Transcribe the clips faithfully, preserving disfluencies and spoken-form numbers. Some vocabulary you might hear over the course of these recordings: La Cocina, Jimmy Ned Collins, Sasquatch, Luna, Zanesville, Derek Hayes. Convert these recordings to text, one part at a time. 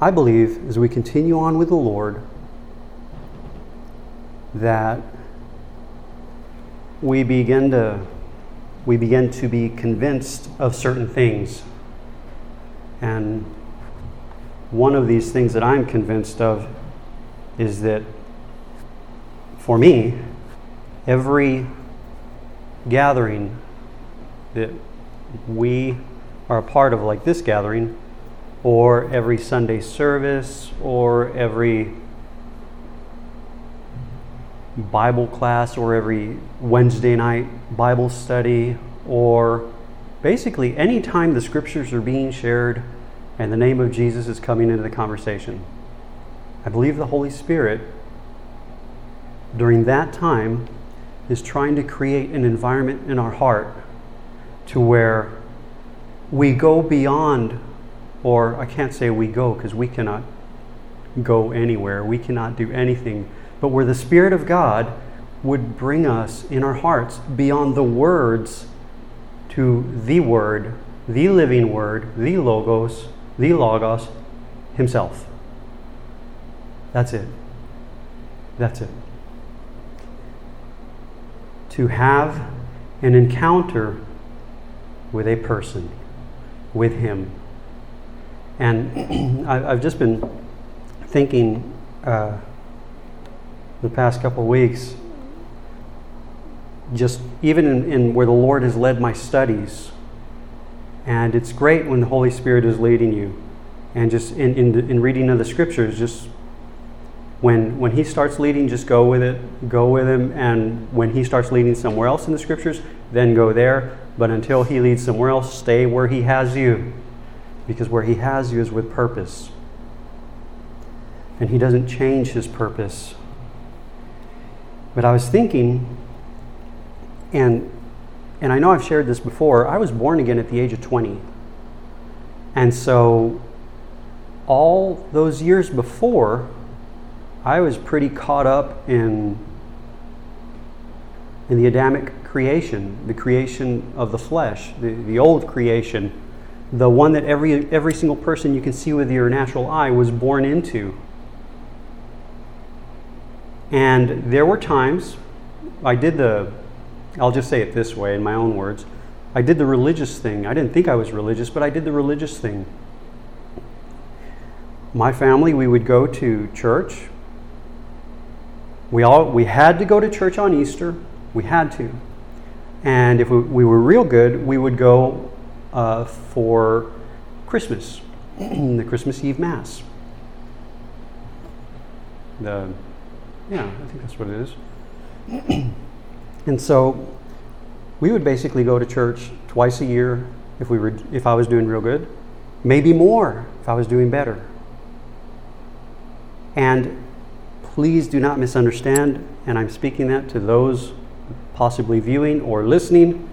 I believe as we continue on with the Lord that we begin to we begin to be convinced of certain things. And one of these things that I'm convinced of is that for me, every gathering that we are a part of, like this gathering, or every Sunday service, or every Bible class, or every Wednesday night Bible study, or basically any time the scriptures are being shared and the name of Jesus is coming into the conversation, I believe the Holy Spirit during that time is trying to create an environment in our heart to where we go beyond, or I can't say we go because we cannot go anywhere, we cannot do anything, but where the Spirit of God would bring us in our hearts beyond the words to the Word, the living Word, the Logos, the Logos himself. That's it. That's it. To have an encounter with a person, with him. And I've just been thinking uh, the past couple of weeks, just even in, in where the Lord has led my studies, and it's great when the Holy Spirit is leading you, and just in in, the, in reading of the scriptures, just when when he starts leading, just go with it, go with him, and when he starts leading somewhere else in the scriptures, then go there, but until he leads somewhere else, stay where he has you. Because where he has you is with purpose. And he doesn't change his purpose. But I was thinking, and and I know I've shared this before, I was born again at the age of twenty. And so all those years before, I was pretty caught up in, in the Adamic creation, the creation of the flesh, the, the old creation, the one that every every single person you can see with your natural eye was born into. And there were times, I did the, I'll just say it this way in my own words, I did the religious thing. I didn't think I was religious, but I did the religious thing. My family, we would go to church. We all we had to go to church on Easter. We had to. And if we, we were real good, we would go Uh, for Christmas, the Christmas Eve Mass. The, yeah, I think that's what it is. And so we would basically go to church twice a year if we were, if I was doing real good, maybe more if I was doing better. And please do not misunderstand, and I'm speaking that to those possibly viewing or listening,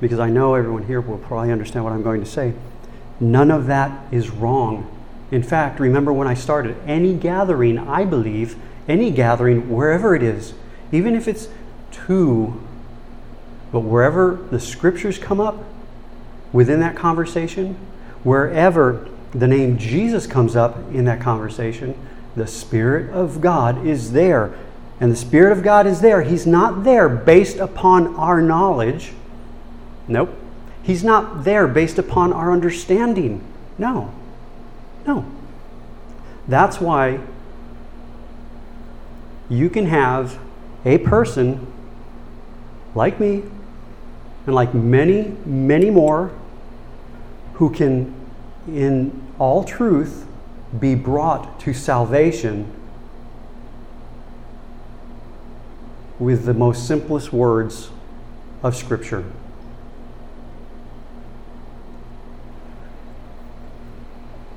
because I know everyone here will probably understand what I'm going to say. None of that is wrong. In fact, remember when I started, any gathering, I believe, any gathering, wherever it is, even if it's two, but wherever the scriptures come up within that conversation, wherever the name Jesus comes up in that conversation, the Spirit of God is there. And the Spirit of God is there. He's not there based upon our knowledge. Nope. He's not there based upon our understanding. No. No. That's why you can have a person like me and like many, many more who can, in all truth, be brought to salvation with the most simplest words of Scripture.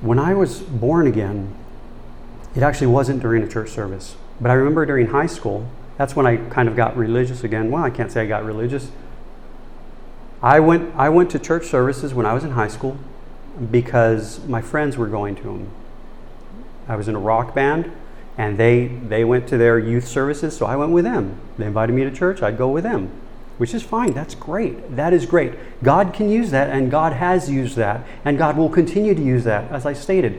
When I was born again, it actually wasn't during a church service. But I remember during high school, that's when I kind of got religious again. Well, I can't say I got religious. I went I went to church services when I was in high school because my friends were going to them. I was in a rock band, and they, they went to their youth services, so I went with them. They invited me to church, I'd go with them, which is fine. That's great. That is great. God can use that, and God has used that, and God will continue to use that, as I stated.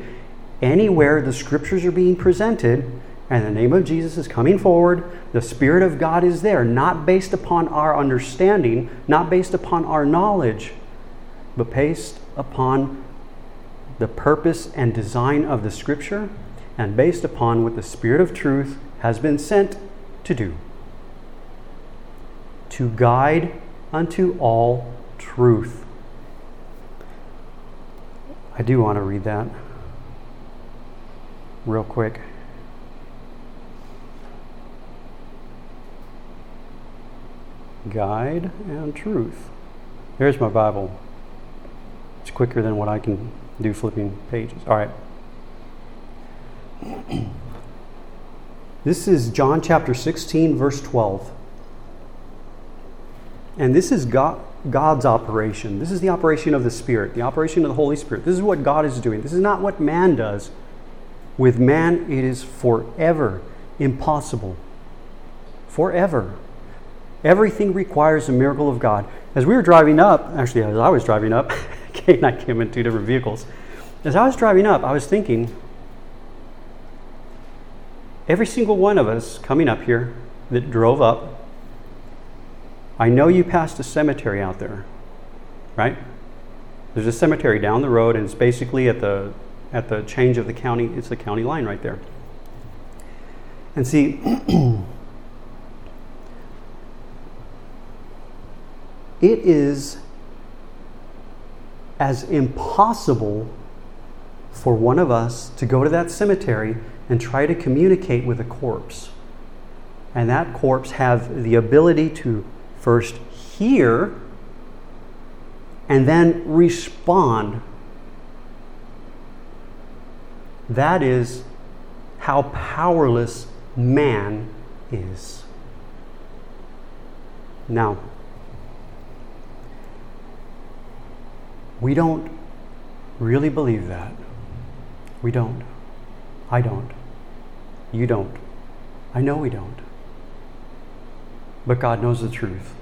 anywhere the scriptures are being presented and the name of Jesus is coming forward, the Spirit of God is there, not based upon our understanding, not based upon our knowledge, but based upon the purpose and design of the Scripture and based upon what the Spirit of truth has been sent to do. To guide unto all truth. I do want to read that real quick. Guide and truth. Here's my Bible. It's quicker than what I can do flipping pages. All right. This is John chapter sixteen, verse twelve. And this is God, God's operation. This is the operation of the Spirit, the operation of the Holy Spirit. This is what God is doing. This is not what man does. With man, it is forever impossible. Forever. Everything requires a miracle of God. As we were driving up, actually, as I was driving up, Kate and I came in two different vehicles. As I was driving up, I was thinking, every single one of us coming up here that drove up, I know you passed a cemetery out there, right? There's a cemetery down the road, and it's basically at the at the change of the county. It's the county line right there. And see, it is as impossible for one of us to go to that cemetery and try to communicate with a corpse, and that corpse have the ability to first hear and then respond. That is how powerless man is. Now, we don't really believe that. We don't. I don't. You don't. I know we don't. But God knows the truth.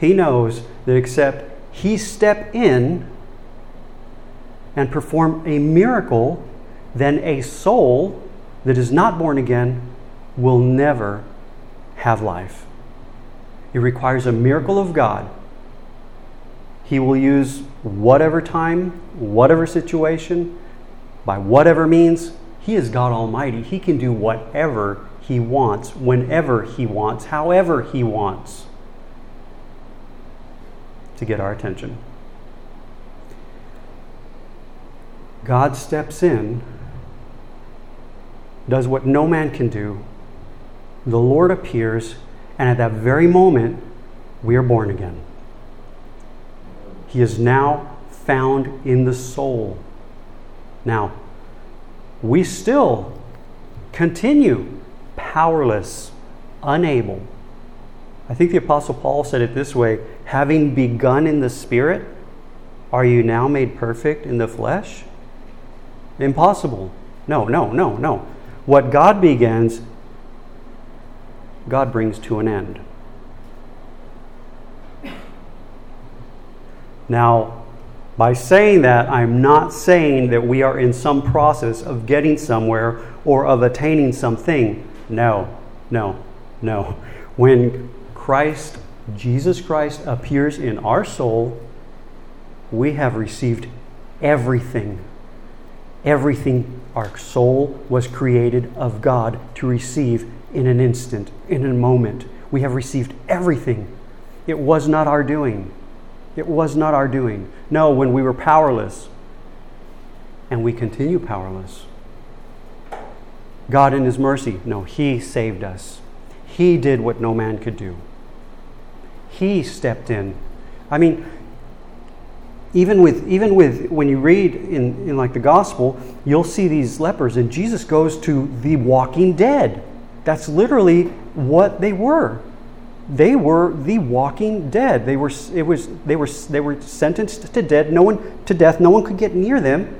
He knows that except He step in and perform a miracle, then a soul that is not born again will never have life. It requires a miracle of God. He will use whatever time, whatever situation, by whatever means. He is God Almighty. He can do whatever He wants, whenever He wants, however He wants to get our attention. God steps in, does what no man can do. The Lord appears, and at that very moment, we are born again. He is now found in the soul. Now, we still continue powerless, unable. I think the Apostle Paul said it this way, having begun in the Spirit, are you now made perfect in the flesh? Impossible. No, no, no, no. What God begins, God brings to an end. Now, by saying that, I'm not saying that we are in some process of getting somewhere or of attaining something. No, no, no. When Christ, Jesus Christ, appears in our soul, we have received everything. Everything our soul was created of God to receive in an instant, in a moment. We have received everything. It was not our doing. It was not our doing. No, when we were powerless, and we continue powerless. God in His mercy, no, He saved us. He did what no man could do. He stepped in. I mean, even with even with when you read in, in like the gospel, you'll see these lepers, and Jesus goes to the walking dead. That's literally what they were. They were the walking dead. They were. It was. They were. They were sentenced to death. No one to death. No one could get near them.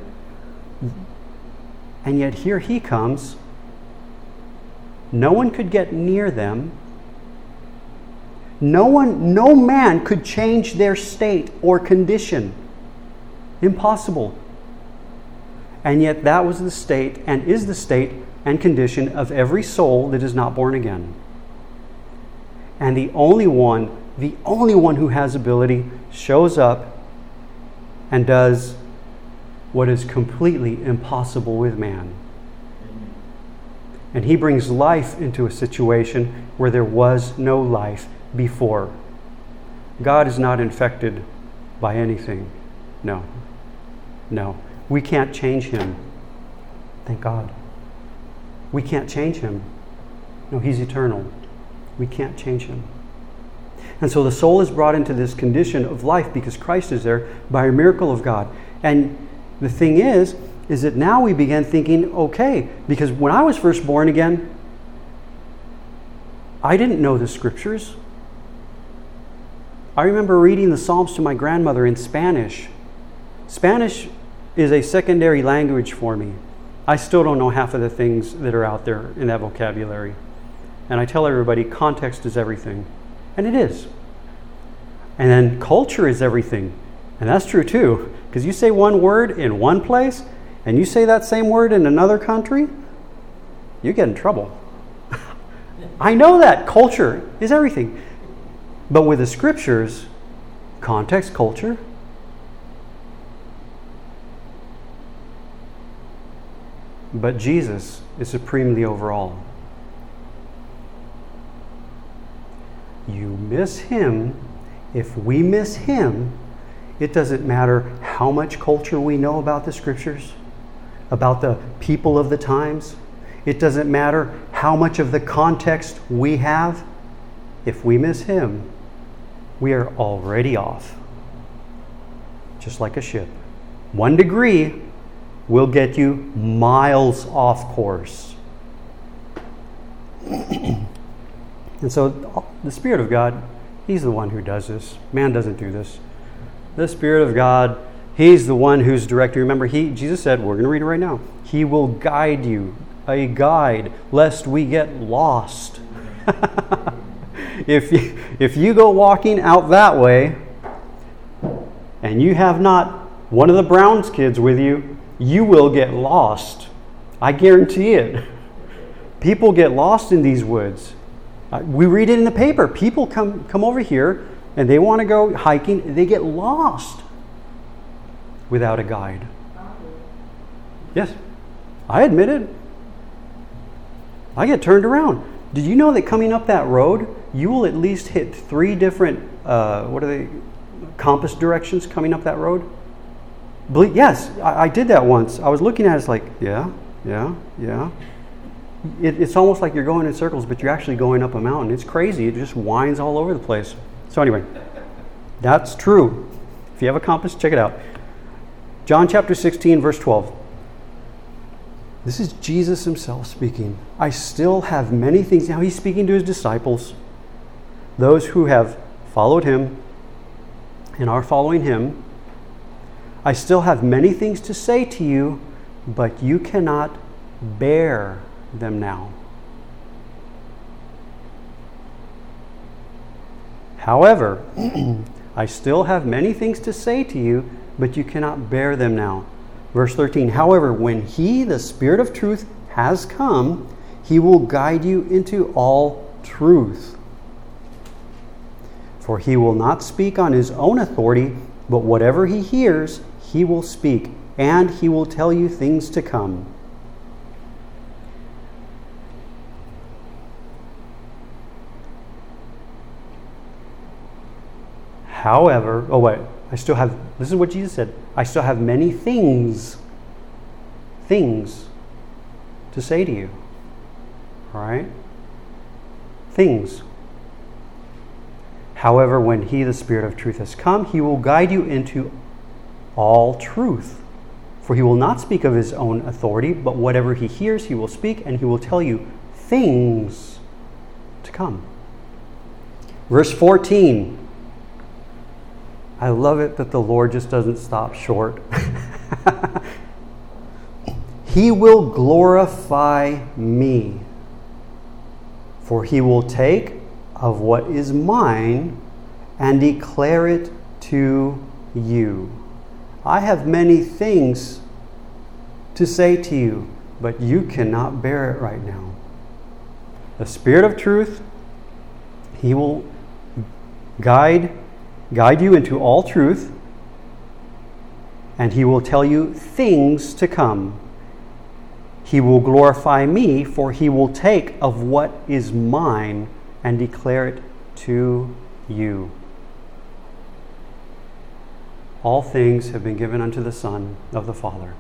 And yet here He comes. No one could get near them. No one. No man could change their state or condition. Impossible. and yet that was the state and is the state and condition of every soul that is not born again. And the only one, the only one who has ability shows up and does what is completely impossible with man. And he brings life into a situation where there was no life before. God is not infected by anything. No. No. We can't change him. Thank God. We can't change him. No, he's eternal. We can't change him. And so the soul is brought into this condition of life because Christ is there by a miracle of God. And the thing is, is that now we begin thinking, okay, because when I was first born again, I didn't know the scriptures. I remember reading the Psalms to my grandmother in Spanish. Spanish is a secondary language for me. I still don't know half of the things that are out there in that vocabulary. And I tell everybody, context is everything. And it is. And then culture is everything. And that's true too. Because you say one word in one place, and you say that same word in another country, you get in trouble. I know that. Culture is everything. But with the scriptures, context, culture, but Jesus is supremely over all. You miss him. If we miss him, it doesn't matter how much culture we know about the scriptures, about the people of the times. It doesn't matter how much of the context we have. If we miss him, we are already off. Just like a ship. One degree will get you miles off course. And so the Spirit of God, he's the one who does this. Man doesn't do this. The Spirit of God, he's the one who's directing. Remember, he Jesus said, we're going to read it right now. He will guide you, a guide, lest we get lost. If you, if you go walking out that way and you have not one of the Browns kids with you, you will get lost. I guarantee it. People get lost in these woods. We read it in the paper. People come, come over here and they want to go hiking. They get lost without a guide. Yes, I admit it. I get turned around. Did you know that coming up that road, you will at least hit three different, uh, what are they, compass directions coming up that road? Ble- yes, I, I did that once. I was looking at it, it's like, yeah, yeah, yeah. It, it's almost like you're going in circles, but you're actually going up a mountain. It's crazy. It just winds all over the place. So anyway, that's true. If you have a compass, check it out. John chapter sixteen, verse twelve. This is Jesus himself speaking. I still have many things. Now he's speaking to his disciples, those who have followed him and are following him. I still have many things to say to you, but you cannot bear them now. However, I still have many things to say to you, but you cannot bear them now. Verse thirteen, however, when he, the Spirit of truth, has come, he will guide you into all truth. For he will not speak on his own authority, but whatever he hears, he will speak, and he will tell you things to come. However, oh wait, I still have, this is what Jesus said, I still have many things, things to say to you. All right? Things. However, when he, the Spirit of truth, has come, he will guide you into all truth. For he will not speak of his own authority, but whatever he hears, he will speak, and he will tell you things to come. Verse fourteen. I love it that the Lord just doesn't stop short. He will glorify me, for he will take of what is mine and declare it to you. I have many things to say to you, but you cannot bear it right now. The Spirit of truth, He will guide, guide you into all truth, and He will tell you things to come. He will glorify me, for He will take of what is mine and declare it to you. All things have been given unto the Son of the Father.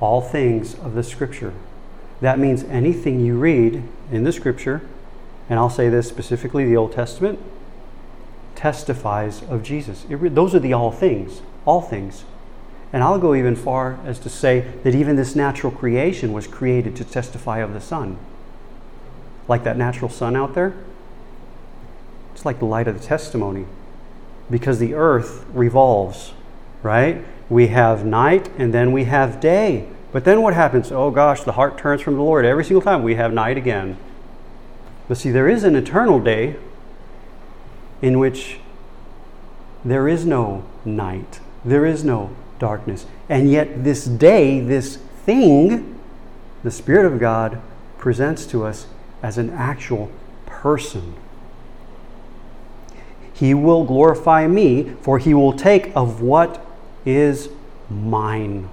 All things of the Scripture. That means anything you read in the Scripture, and I'll say this specifically, the Old Testament, testifies of Jesus. It re- those are the all things, all things. And I'll go even far as to say that even this natural creation was created to testify of the sun. Like that natural sun out there, it's like the light of the testimony, because the earth revolves, right? We have night and then we have day. But then what happens? Oh gosh, the heart turns from the Lord every single time. We have night again. But see, there is an eternal day in which there is no night. There is no darkness. And yet this day, this thing, the Spirit of God presents to us as an actual person. He will glorify me, for He will take of what is mine.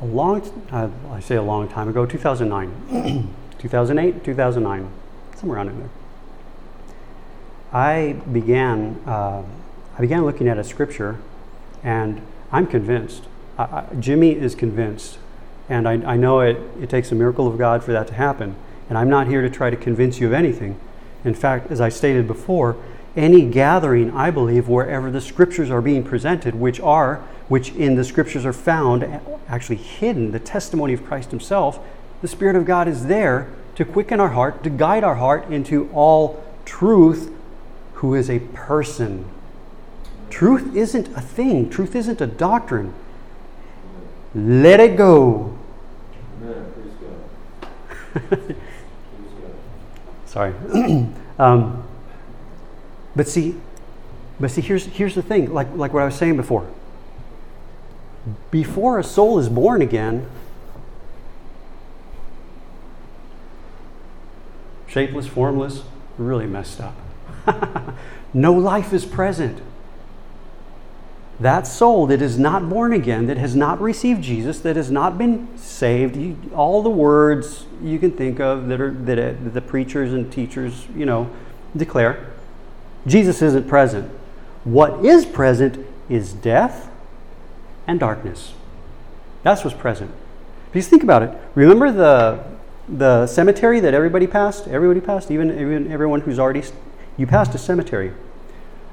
A long, uh, I say a long time ago, two thousand nine, two thousand eight, two thousand nine, somewhere around in there. I began, uh, I began looking at a scripture, and I'm convinced. I, I, Jimmy is convinced, and I, I know it. It takes a miracle of God for that to happen. And I'm not here to try to convince you of anything. In fact, as I stated before, any gathering, I believe, wherever the scriptures are being presented, which are, which in the scriptures are found, actually hidden, the testimony of Christ Himself, the Spirit of God is there to quicken our heart, to guide our heart into all truth, who is a person. Truth isn't a thing. Truth isn't a doctrine. Let it go. Amen. Praise God. Sorry. um, but see, but see, here's here's the thing. Like like what I was saying before. Before a soul is born again, shapeless, formless, really messed up. No life is present. That soul that is not born again, that has not received Jesus, that has not been saved, you, all the words you can think of that are that uh, the preachers and teachers, you know, declare, Jesus isn't present. What is present is death and darkness. That's what's present. Because think about it. Remember the the cemetery that everybody passed? Everybody passed, even, even everyone who's already... You passed a cemetery.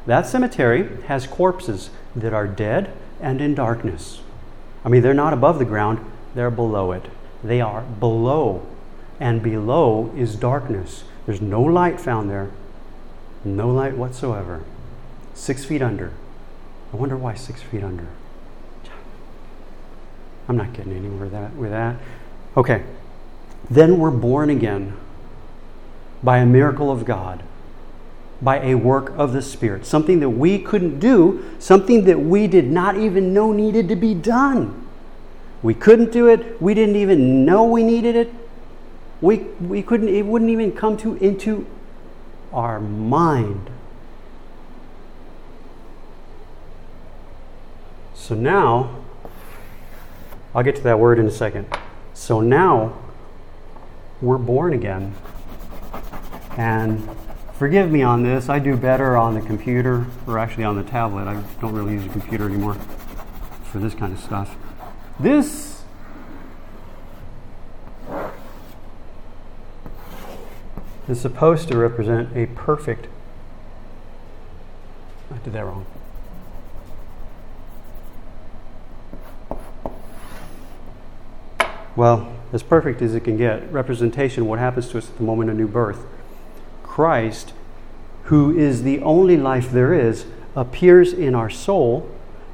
That cemetery has corpses that are dead and in darkness. I mean, they're not above the ground, they're below it. They are below, and below is darkness. There's no light found there, no light whatsoever. Six feet under. I wonder why six feet under. I'm not getting anywhere with that. With that. Okay, then we're born again by a miracle of God, by a work of the Spirit, something that we couldn't do, something that we did not even know needed to be done. We couldn't do it. We didn't even know we needed it. We we couldn't. It wouldn't even come to into our mind. So now, I'll get to that word in a second. So now, we're born again, and. Forgive me on this. I do better on the computer, or actually on the tablet. I don't really use a computer anymore for this kind of stuff. This is supposed to represent a perfect... I did that wrong. Well, as perfect as it can get, representation of what happens to us at the moment of new birth. Christ, who is the only life there is, appears in our soul,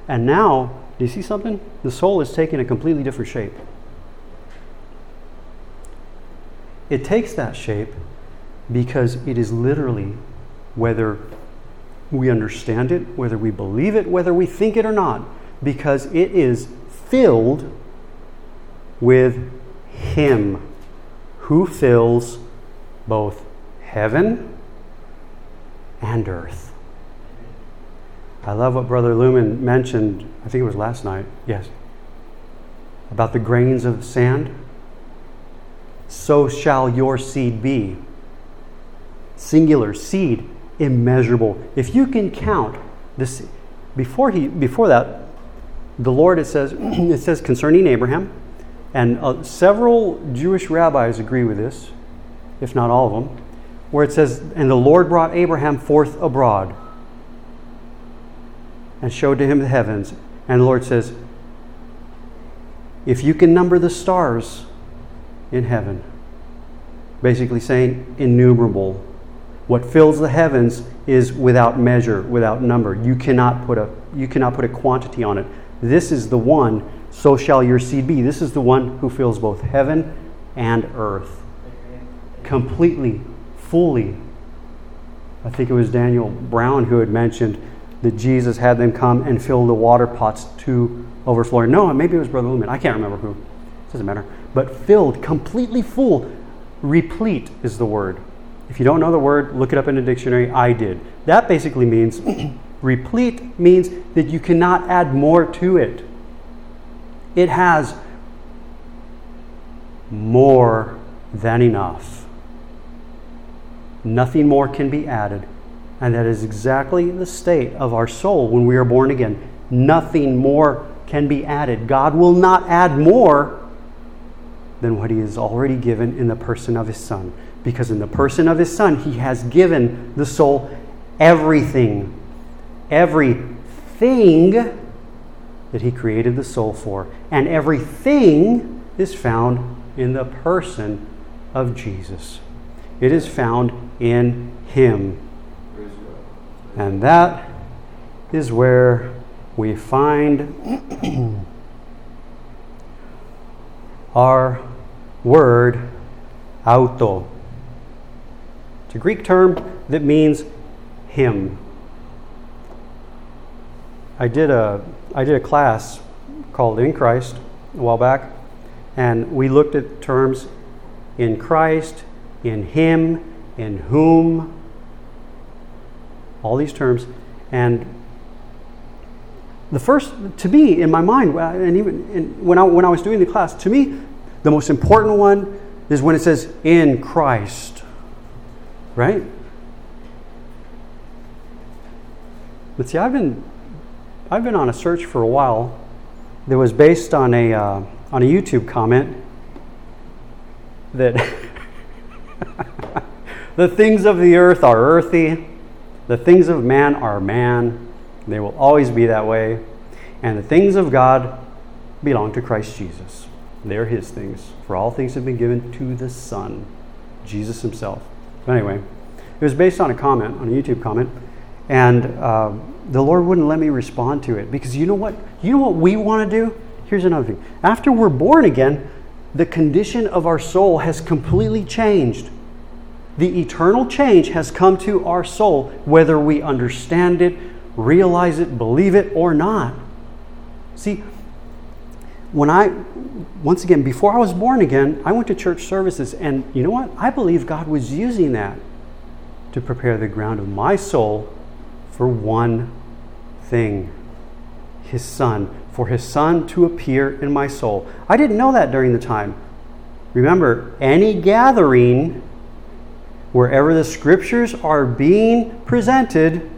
and now, do you see something? The soul is taking a completely different shape. It takes that shape because it is literally, whether We understand it, whether we believe it, whether we think it or not, because it is filled with Him who fills both heaven and earth. I love what Brother Lumen mentioned, I think it was last night, yes, about the grains of sand. So shall your seed be. Singular, seed, immeasurable. If you can count this, before he, before that, the Lord, it says, it says concerning Abraham, and uh, several Jewish rabbis agree with this, if not all of them, where it says, and the Lord brought Abraham forth abroad and showed to him the heavens. And the Lord says, if you can number the stars in heaven, basically saying innumerable. What fills the heavens is without measure, without number. You cannot put a you cannot put a quantity on it. This is the one, so shall your seed be. This is the one who fills both heaven and earth. Completely, fully. I think it was Daniel Brown who had mentioned that Jesus had them come and fill the water pots to overflowing. No, maybe it was Brother Lumen. I can't remember who. It doesn't matter. But filled, completely full, replete is the word. If you don't know the word, look it up in a dictionary. I did. That basically means, replete means that you cannot add more to it. It has more than enough. Nothing more can be added. And that is exactly the state of our soul when we are born again. Nothing more can be added. God will not add more than what He has already given in the person of His Son. Because in the person of His Son, He has given the soul everything. Everything that He created the soul for. And everything is found in the person of Jesus. It is found in Him. And that is where we find our word auto. It's a Greek term that means him. I did a I did a class called In Christ a while back, and we looked at terms in Christ, in Him, in whom, all these terms. And the first, to me, in my mind, and even in, when I when I was doing the class, to me, the most important one is when it says in Christ, right? But see, I've been I've been on a search for a while that was based on a uh, on a YouTube comment that the things of the earth are earthy, the things of man are man. They will always be that way. And the things of God belong to Christ Jesus. They're His things. For all things have been given to the Son, Jesus Himself. But anyway, it was based on a comment, on a YouTube comment. And uh, the Lord wouldn't let me respond to it. Because you know what? You know what we want to do? Here's another thing. After we're born again, the condition of our soul has completely changed. The eternal change has come to our soul, whether we understand it, realize it, believe it, or not. See, when I, once again, before I was born again, I went to church services, and you know what? I believe God was using that to prepare the ground of my soul for one thing, His Son, for His Son to appear in my soul. I didn't know that during the time. Remember, any gathering, wherever the Scriptures are being presented,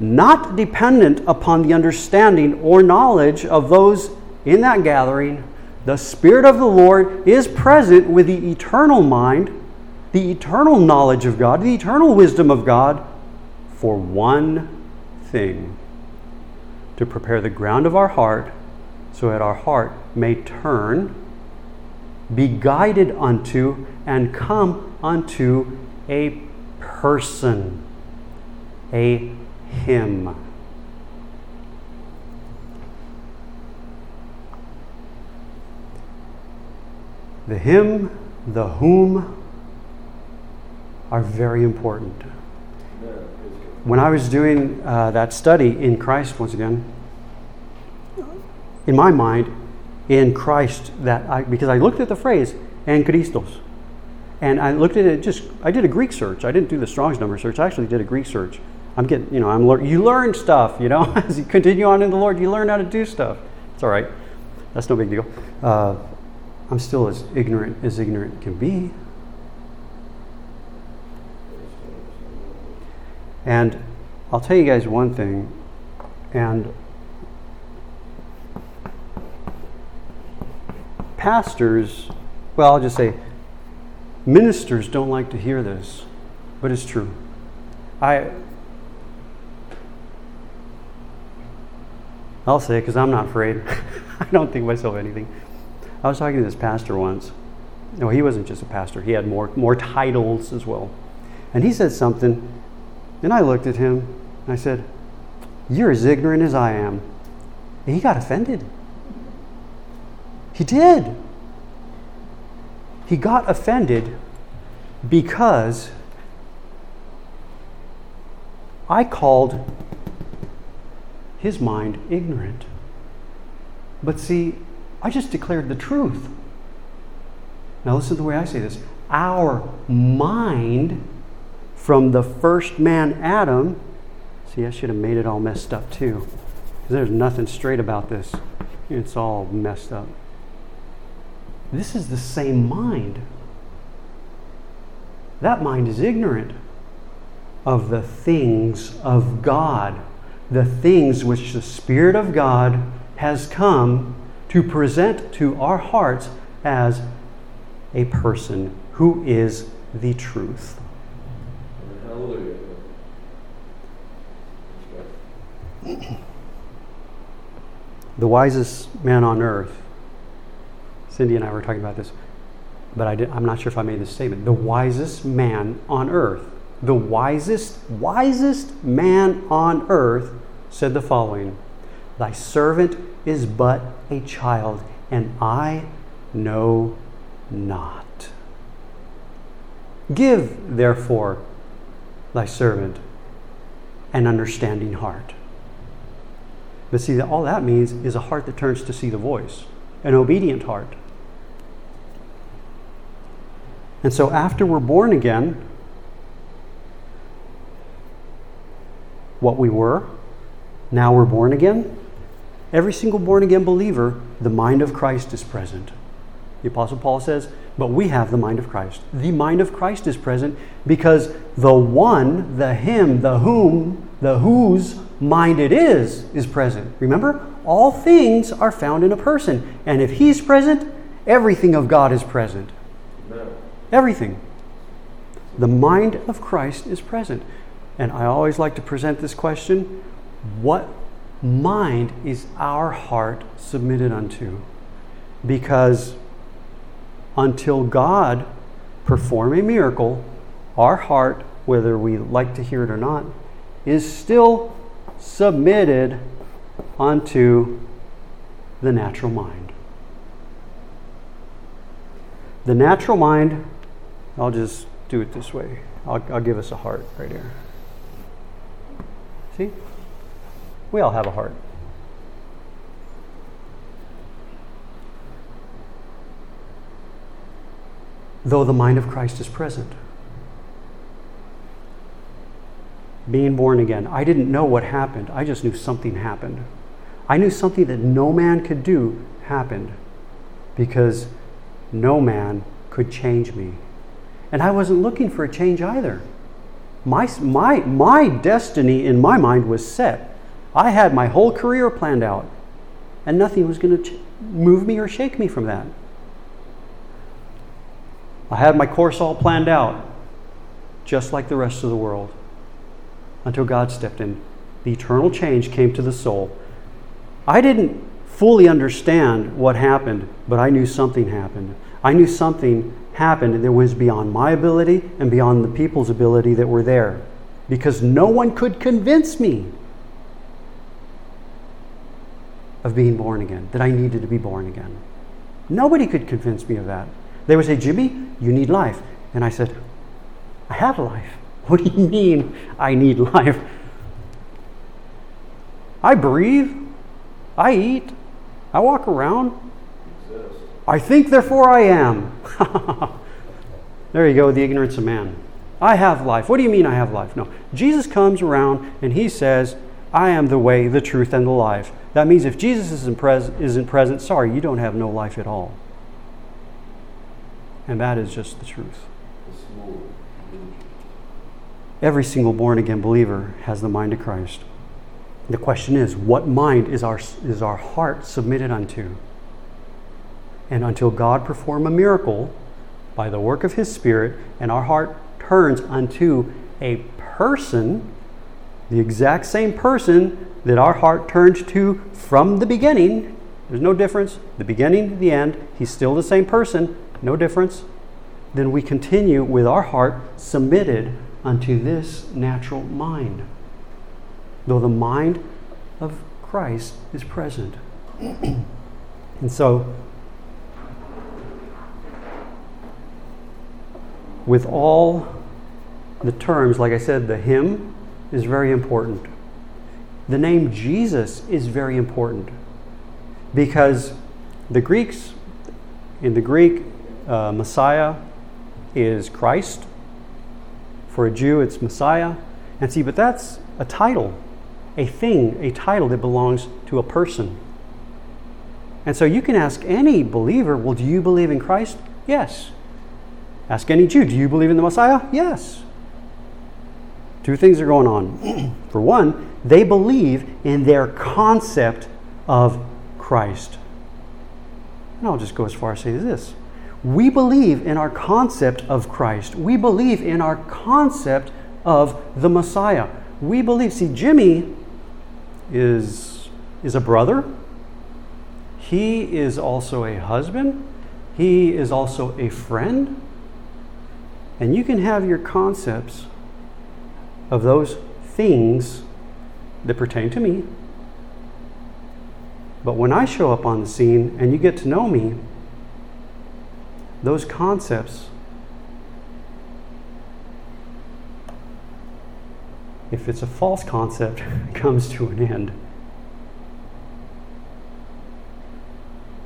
not dependent upon the understanding or knowledge of those in that gathering, the Spirit of the Lord is present with the eternal mind, the eternal knowledge of God, the eternal wisdom of God, for one thing, to prepare the ground of our heart so that our heart may turn, be guided unto, and come unto a person, a Him. The him, the whom are very important. when I was doing uh, that study in Christ, once again, in my mind, in Christ, that I, because I looked at the phrase "en Christos," and I looked at it. Just I did a Greek search. I didn't do the Strong's number search. I actually did a Greek search. I'm getting, you know, I'm lear- you learn stuff, you know, as you continue on in the Lord, you learn how to do stuff. It's all right. That's no big deal. Uh, I'm still as ignorant as ignorant can be. And I'll tell you guys one thing, and pastors, well, I'll just say, ministers don't like to hear this, but it's true. I, I'll say it because I'm not afraid. I don't think myself anything. I was talking to this pastor once. No, he wasn't just a pastor. He had more more titles as well. And he said something, and I looked at him, and I said, "You're as ignorant as I am." And he got offended. He did. He got offended because I called his mind ignorant. But see, I just declared the truth. Now listen to the way I say this. Our mind from the first man, Adam. See, I should have made it all messed up too, because there's nothing straight about this. It's all messed up. This is the same mind. That mind is ignorant of the things of God, the things which the Spirit of God has come to present to our hearts as a person who is the truth. Hallelujah. The wisest man on earth, Cindy and I were talking about this, but I did, I'm not sure if I made this statement. The wisest man on earth, the wisest, wisest man on earth said the following: "Thy servant is but a child, and I know not. Give, therefore, thy servant an understanding heart." But see, all that means is a heart that turns to see the voice, an obedient heart. And so after we're born again, what we were, now we're born again. Every single born-again believer, the mind of Christ is present. The Apostle Paul says, but we have the mind of Christ. The mind of Christ is present because the one, the him, the whom, the whose mind it is, is present. Remember, all things are found in a person. And if he's present, everything of God is present. Everything. The mind of Christ is present. And I always like to present this question: what mind is our heart submitted unto? Because until God perform a miracle, our heart, whether we like to hear it or not, is still submitted unto the natural mind. The natural mind, I'll just do it this way. I'll, I'll give us a heart right here. See? We all have a heart. Though the mind of Christ is present. Being born again. I didn't know what happened. I just knew something happened. I knew something that no man could do happened, because no man could change me. And I wasn't looking for a change either. My, my, my destiny in my mind was set. I had my whole career planned out, and nothing was going to ch- move me or shake me from that. I had my course all planned out, just like the rest of the world, until God stepped in. The eternal change came to the soul. I didn't fully understand what happened, but I knew something happened. I knew something happened that was beyond my ability and beyond the people's ability that were there, because no one could convince me of being born again, that I needed to be born again. Nobody could convince me of that. They would say, "Jimmy, you need life." And I said, "I have life. What do you mean I need life? I breathe. I eat. I walk around. I think, therefore I am. There you go, the ignorance of man. I have life. What do you mean I have life? No. Jesus comes around and he says, I am the way, the truth, and the life. That means if Jesus isn't, pres- isn't present, sorry, you don't have no life at all. And that is just the truth. Every single born-again believer has the mind of Christ. The question is, what mind is our is our heart submitted unto? And until God perform a miracle by the work of His Spirit, and our heart turns unto a person, the exact same person that our heart turned to from the beginning, there's no difference, the beginning, the end, He's still the same person, no difference, then we continue with our heart submitted unto this natural mind, though the mind of Christ is present. And so, with all the terms, like I said, the hymn is very important. The name Jesus is very important because the Greeks, in the Greek, uh, Messiah is Christ. For a Jew, it's Messiah. And see, but that's a title, a thing, a title that belongs to a person. And so you can ask any believer, well, do you believe in Christ? Yes. Ask any Jew, do you believe in the Messiah? Yes. Two things are going on. For one, they believe in their concept of Christ. And I'll just go as far as say this. We believe in our concept of Christ. We believe in our concept of the Messiah. We believe, see, Jimmy is, is a brother. He is also a husband. He is also a friend. And you can have your concepts of those things that pertain to me. But when I show up on the scene and you get to know me, those concepts, if it's a false concept, comes to an end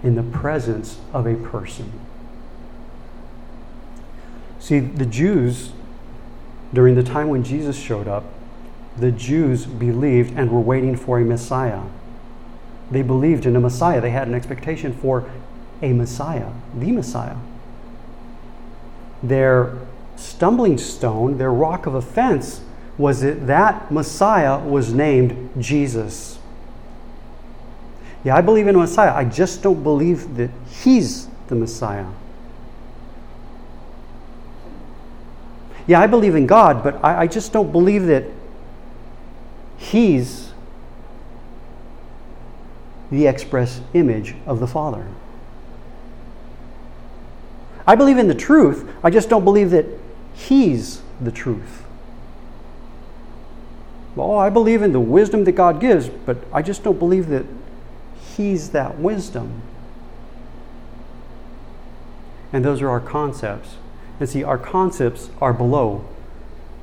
in the presence of a person. See, the Jews, during the time when Jesus showed up, the Jews believed and were waiting for a Messiah. They believed in a Messiah. They had an expectation for a Messiah, the Messiah. Their stumbling stone, their rock of offense, was that that Messiah was named Jesus. Yeah, I believe in a Messiah. I just don't believe that He's the Messiah. Yeah, I believe in God, but I, I just don't believe that He's the express image of the Father. I believe in the truth, I just don't believe that He's the truth. Well, I believe in the wisdom that God gives, but I just don't believe that He's that wisdom. And those are our concepts. And see, our concepts are below,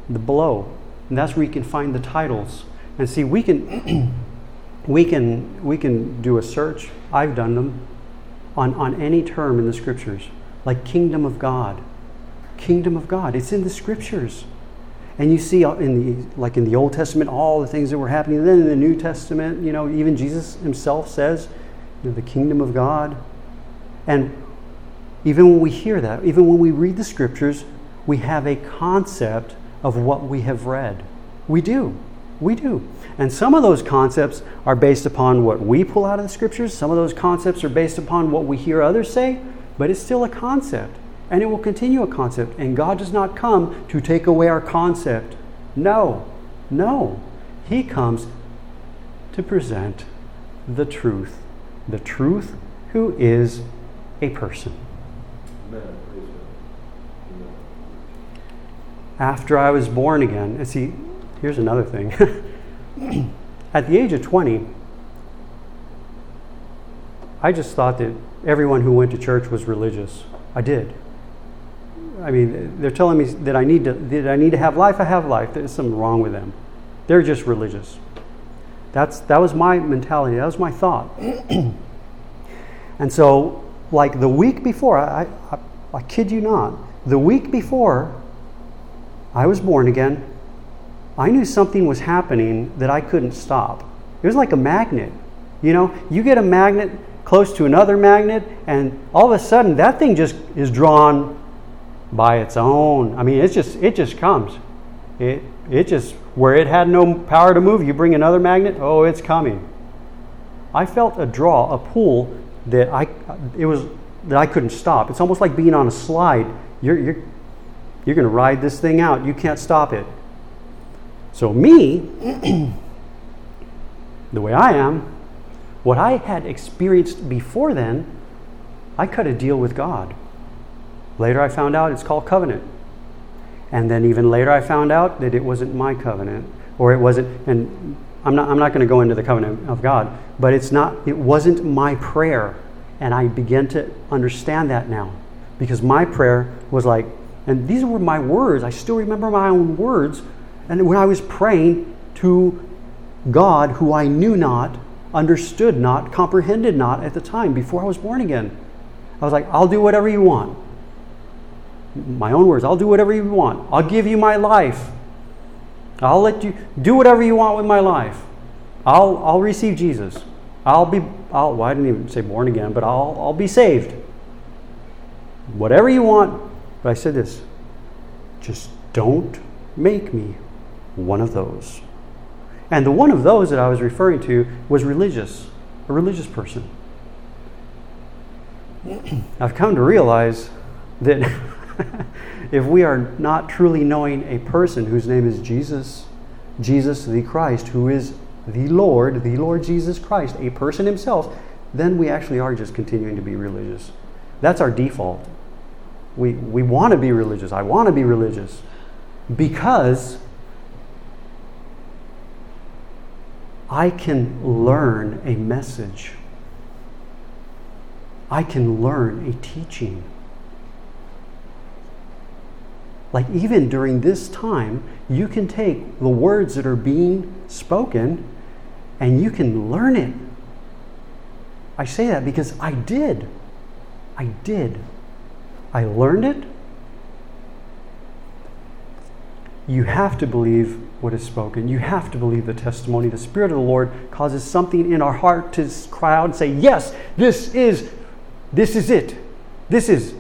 the below. And that's where you can find the titles. And see, we can we can we can do a search, I've done them, on, on any term in the scriptures. Like kingdom of God. Kingdom of God. It's in the scriptures. And you see, in the, like in the Old Testament, all the things that were happening. And then in the New Testament, you know, even Jesus himself says, you know, the kingdom of God. And even when we hear that, even when we read the scriptures, we have a concept of what we have read. We do. We do. And some of those concepts are based upon what we pull out of the scriptures. Some of those concepts are based upon what we hear others say. But it's still a concept, and it will continue a concept. And God does not come to take away our concept. No, no. He comes to present the truth. The truth who is a person. Amen. After I was born again, and see, here's another thing. At the age of twenty, I just thought that everyone who went to church was religious. I did. I mean, they're telling me that I need to, that I need to have life. I have life. There's something wrong with them. They're just religious. That's that was my mentality. That was my thought. And so, like the week before, I, I I kid you not, the week before I was born again, I knew something was happening that I couldn't stop. It was like a magnet. You know, you get a magnet close to another magnet, and all of a sudden that thing just is drawn by its own. I mean, it's just it just comes. It it just where it had no power to move, you bring another magnet, oh, it's coming. I felt a draw, a pull that I it was that I couldn't stop. It's almost like being on a slide. You're you're you're going to ride this thing out. You can't stop it. So me, the way I am, what I had experienced before then, I cut a deal with God. Later I found out it's called covenant. And then even later I found out that it wasn't my covenant, or it wasn't, and I'm not I'm not going to go into the covenant of God, but it's not it wasn't my prayer. And I began to understand that now, because my prayer was like, and these were my words. I still remember my own words. And when I was praying to God, who I knew not, understood not, comprehended not at the time, before I was born again, I was like, I'll do whatever you want. My own words, I'll do whatever you want. I'll give you my life. I'll let you do whatever you want with my life. I'll I'll receive Jesus. I'll be I'll well, I didn't even say born again, but I'll I'll be saved. Whatever you want. But I said this, just don't make me one of those. And the one of those that I was referring to was religious, a religious person. I've come to realize that if we are not truly knowing a person whose name is Jesus, Jesus the Christ, who is the Lord, the Lord Jesus Christ, a person himself, then we actually are just continuing to be religious. That's our default. We we want to be religious. I want to be religious because I can learn a message. I can learn a teaching. Like even during this time, you can take the words that are being spoken and you can learn it. I say that because I did. I did. I learned it. You have to believe what is spoken. You have to believe the testimony. The Spirit of the Lord causes something in our heart to cry out and say, yes, this is, this is it. This is,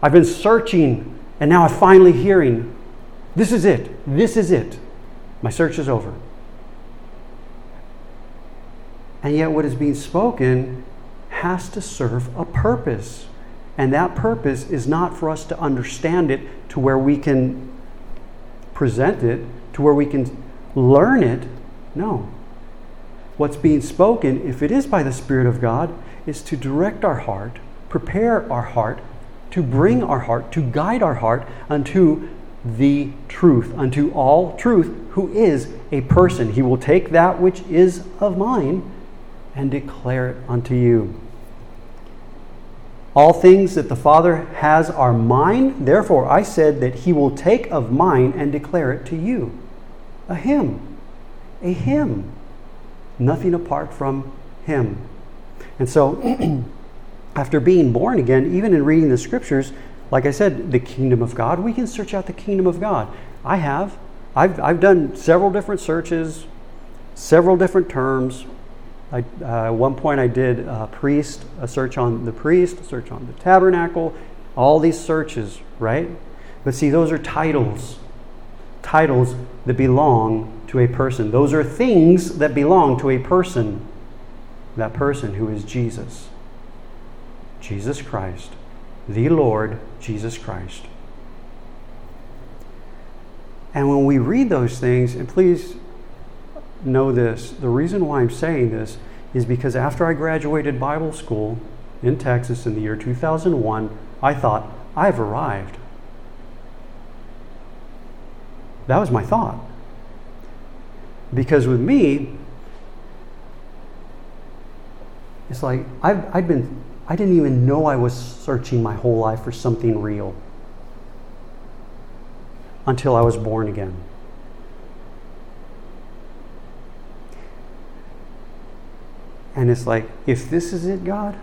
I've been searching and now I'm finally hearing. This is it. This is it. My search is over. And yet what is being spoken has to serve a purpose. And that purpose is not for us to understand it to where we can present it, to where we can learn it. No. What's being spoken, if it is by the Spirit of God, is to direct our heart, prepare our heart, to bring our heart, to guide our heart unto the truth, unto all truth, who is a person. He will take that which is of mine and declare it unto you. All things that the Father has are mine. Therefore, I said that he will take of mine and declare it to you. A him. A him. Nothing apart from him. And so, after being born again, even in reading the scriptures, like I said, the kingdom of God, we can search out the kingdom of God. I have. I've, I've done several different searches, several different terms. I, uh, at one point I did a priest, a search on the priest, a search on the tabernacle, all these searches, right? But see, those are titles. Titles that belong to a person. Those are things that belong to a person. That person who is Jesus. Jesus Christ, the Lord Jesus Christ. And when we read those things, and please know this, the reason why I'm saying this is because after I graduated Bible school in Texas in the year two thousand one, I thought, I've arrived. That was my thought. Because with me, it's like, I've, I've been... I didn't even know I was searching my whole life for something real. until I was born again. And it's like, if this is it, God,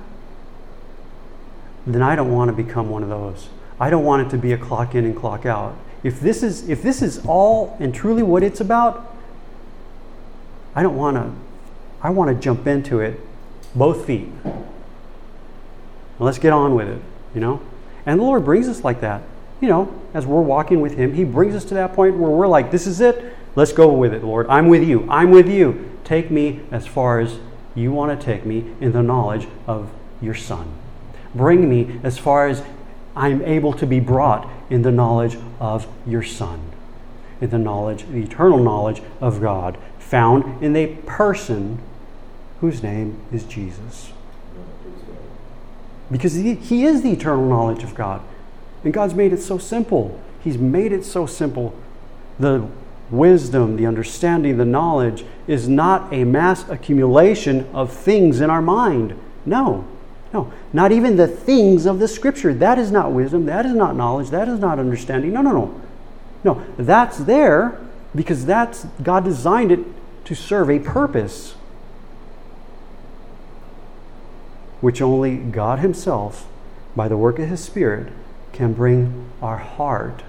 then I don't want to become one of those. I don't want it to be a clock in and clock out. If this is if this is all and truly what it's about, I don't want to, I want to jump into it both feet. Let's get on with it, you know? And the Lord brings us like that. You know, as we're walking with Him, He brings us to that point where we're like, this is it, let's go with it, Lord. I'm with you, I'm with you. Take me as far as you want to take me in the knowledge of your Son. Bring me as far as I'm able to be brought in the knowledge of your Son, in the knowledge, the eternal knowledge of God, found in a person whose name is Jesus. Because he, he is the eternal knowledge of God. And God's made it so simple. He's made it so simple. The wisdom, the understanding, the knowledge is not a mass accumulation of things in our mind. No. No, not even the things of the Scripture. That is not wisdom. That is not knowledge. That is not understanding. No, no, no. No, that's there because that's God designed it to serve a purpose which only God Himself, by the work of His Spirit, can bring our heart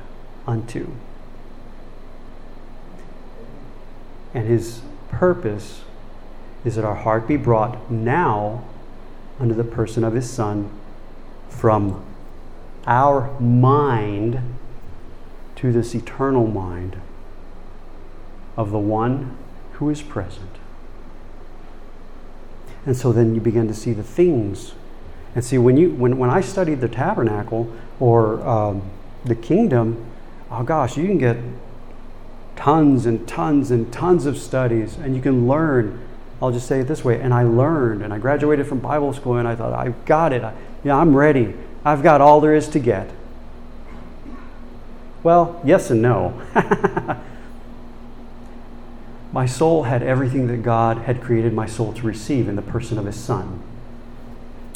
unto. And His purpose is that our heart be brought now under the person of His Son, from our mind to this eternal mind of the one who is present. And so then you begin to see the things. And see, when you when, when I studied the tabernacle or um, the kingdom, oh gosh, you can get tons and tons and tons of studies, and you can learn. I'll just say it this way, and I learned, and I graduated from Bible school, and I thought, I've got it. I, you know, I'm ready. I've got all there is to get. Well, yes and no. My soul had everything that God had created my soul to receive in the person of His Son.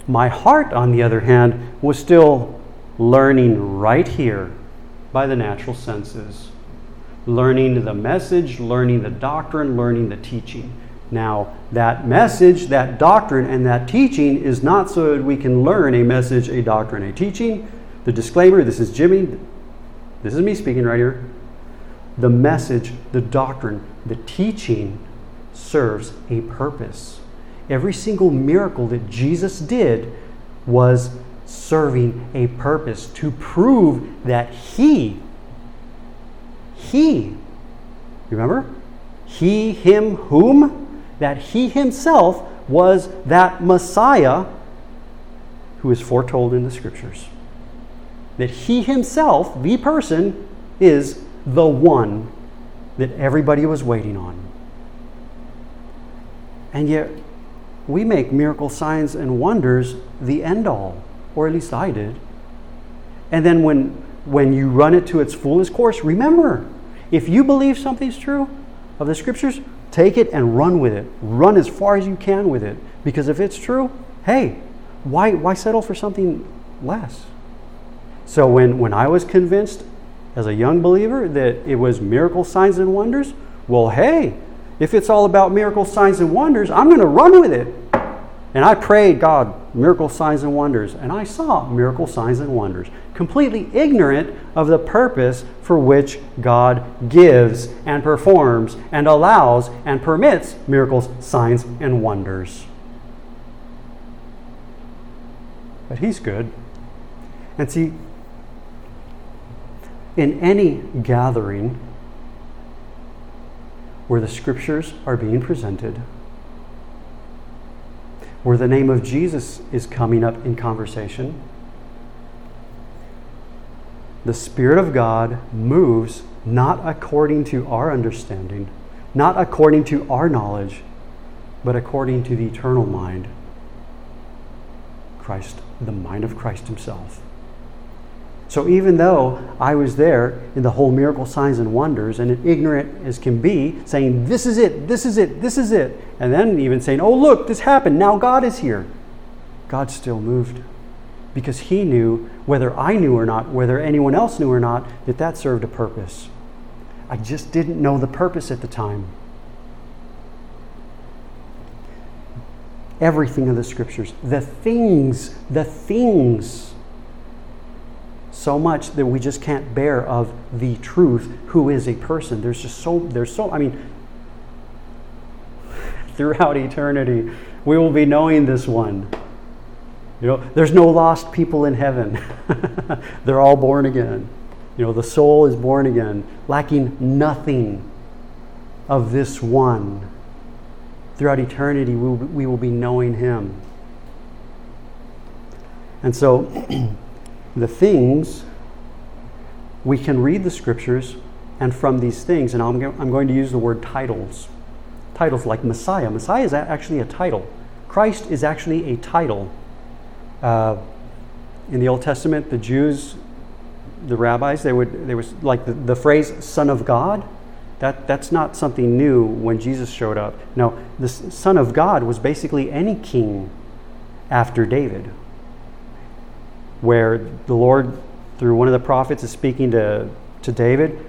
My heart, on the other hand, was still learning right here by the natural senses. Learning the message, learning the doctrine, learning the teaching. Now, that message, that doctrine, and that teaching is not so that we can learn a message, a doctrine, a teaching. The disclaimer, this is Jimmy. This is me speaking right here. The message, the doctrine, the teaching serves a purpose. Every single miracle that Jesus did was serving a purpose to prove that He, He, remember? He, Him, whom? That He Himself was that Messiah who is foretold in the Scriptures. That He Himself, the person, is the one that everybody was waiting on. And yet, we make miracle signs and wonders the end-all, or at least I did. And then when, when you run it to its fullest course, remember, if you believe something's true of the Scriptures, take it and run with it. Run as far as you can with it. Because if it's true, hey, why why settle for something less? So when, when I was convinced as a young believer that it was miracle signs and wonders, well, hey, if it's all about miracle signs and wonders, I'm going to run with it. And I prayed, God, miracle signs and wonders. And I saw miracle signs and wonders. Completely ignorant of the purpose for which God gives and performs and allows and permits miracles, signs, and wonders. But He's good. And see, in any gathering where the Scriptures are being presented, where the name of Jesus is coming up in conversation, the Spirit of God moves not according to our understanding, not according to our knowledge, but according to the eternal mind, Christ, the mind of Christ Himself. So even though I was there in the whole miracle signs and wonders, and ignorant as can be, saying, this is it, this is it, this is it, and then even saying, oh look, this happened, now God is here, God still moved. because he knew, whether I knew or not, whether anyone else knew or not, that that served a purpose. I just didn't know the purpose at the time. Everything of the scriptures, the things, the things, so much that we just can't bear of the truth, who is a person. There's just so, there's so, I mean, throughout eternity, we will be knowing this one. You know, there's no lost people in heaven. They're all born again. You know, the soul is born again, lacking nothing of this one. Throughout eternity, we will be, we will be knowing him. And so, the things, we can read the scriptures, and from these things, and I'm, I'm going to use the word titles. Titles like Messiah. Messiah is actually a title. Christ is actually a title. Uh, in the Old Testament, the Jews, the rabbis, they would, they was like the, the phrase "Son of God." That that's not something new when Jesus showed up. No, the Son of God was basically any king after David, where the Lord, through one of the prophets, is speaking to, to David,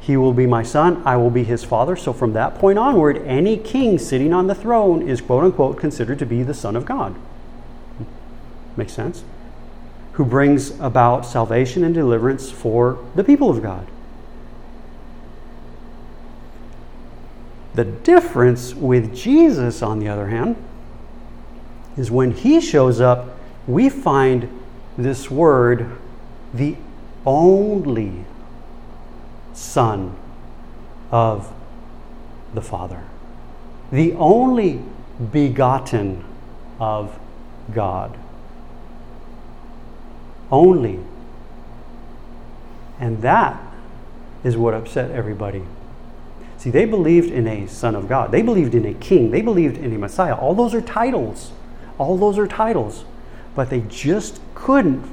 he will be my son, I will be his father. So from that point onward, any king sitting on the throne is quote-unquote considered to be the Son of God. Makes sense? Who brings about salvation and deliverance for the people of God. The difference with Jesus, on the other hand, is when he shows up, we find this word, the only Son of the Father. The only begotten of God. Only. And that is what upset everybody. See, they believed in a Son of God. They believed in a king. They believed in a Messiah. All those are titles. All those are titles. But they just couldn't.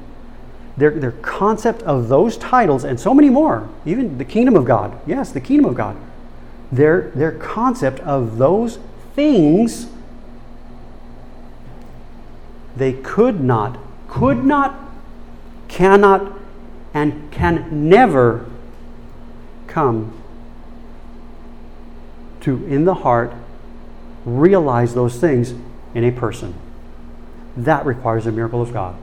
Their, their concept of those titles, and so many more, even the kingdom of God. Yes, the kingdom of God. Their, their concept of those things, they could not, could not, cannot, and can never come to, in the heart, realize those things in a person. That requires a miracle of God.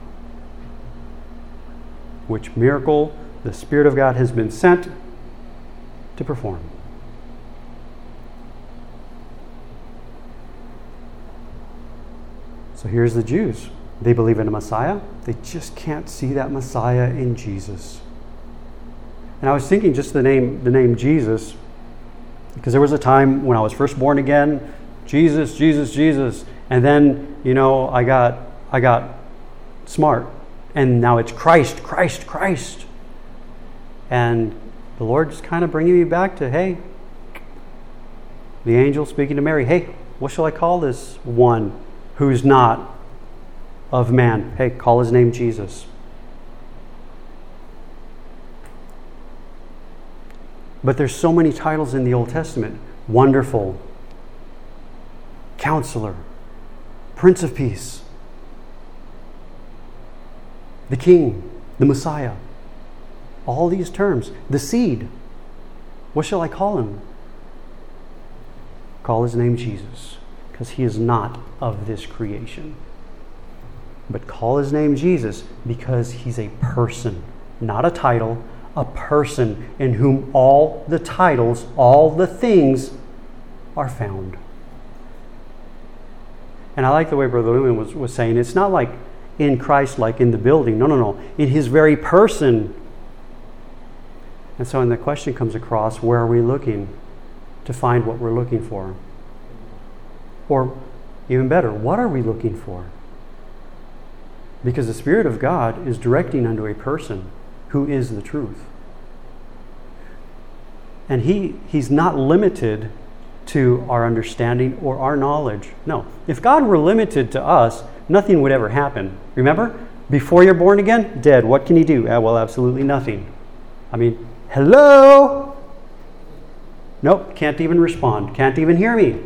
Which miracle the Spirit of God has been sent to perform. So here's the Jews. They believe in a Messiah. They just can't see that Messiah in Jesus. And I was thinking just the name, the name Jesus, because there was a time when I was first born again, Jesus, Jesus, Jesus, and then, you know, I got I got smart, and now it's Christ, Christ, Christ. And the Lord's kind of bringing me back to, hey, the angel speaking to Mary, hey, what shall I call this one who's not of man? Hey, call his name Jesus. But there's so many titles in the Old Testament. Wonderful, Counselor, Prince of Peace, the King, the Messiah. All these terms. The Seed. What shall I call him? Call his name Jesus, because he is not of this creation. But call his name Jesus because he's a person, not a title. A person in whom all the titles, all the things are found. And I like the way Brother Lumen was, was saying, it's not like in Christ, like in the building. No, no, no. In his very person. And so when the question comes across, where are we looking to find what we're looking for? Or even better, what are we looking for? Because the Spirit of God is directing unto a person who is the truth. And he he's not limited to our understanding or our knowledge. No. If God were limited to us, nothing would ever happen. Remember? Before you're born again, dead. What can he do? Ah, well, absolutely nothing. I mean, hello? Nope, can't even respond. Can't even hear me.